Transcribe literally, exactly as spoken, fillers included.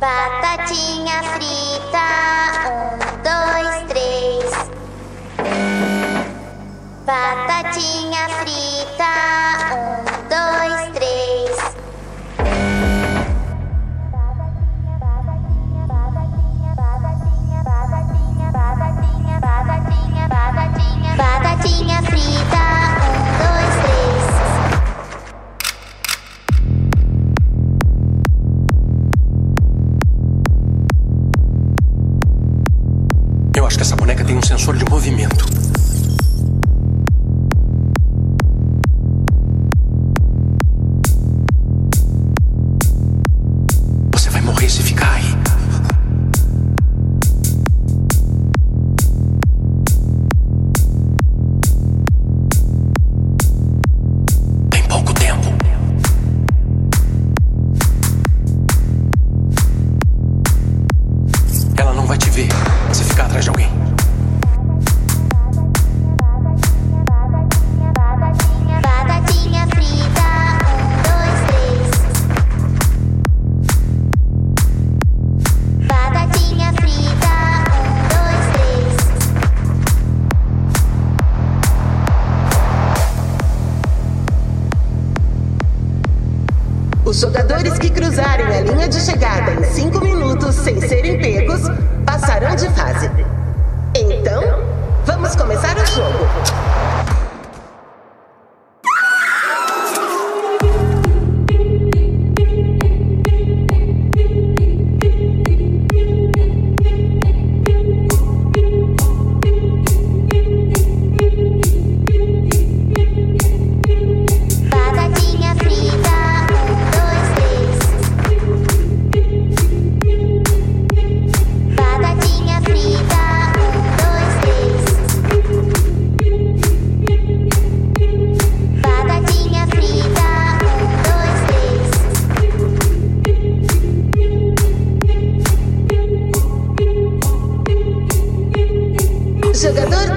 Batatinha frita, um, dois, três. Batatinha frita, um, dois, três. Batatinha, batatinha, batatinha, batatinha, batatinha, batatinha, batatinha, batatinha frita. Eu acho que essa boneca tem um sensor de movimento. Você vai morrer se ficar aí. Tem pouco tempo. Ela não vai te ver. Você ficar atrás de alguém. Batatinha, batatinha, batatinha, batatinha frita. Um, dois, três. Batatinha frita. Um, dois, três. Os jogadores que cruzarem a linha de chegada em cinco minutos sem serem pegos passarão de fase. Então, vamos começar o jogo. Jogador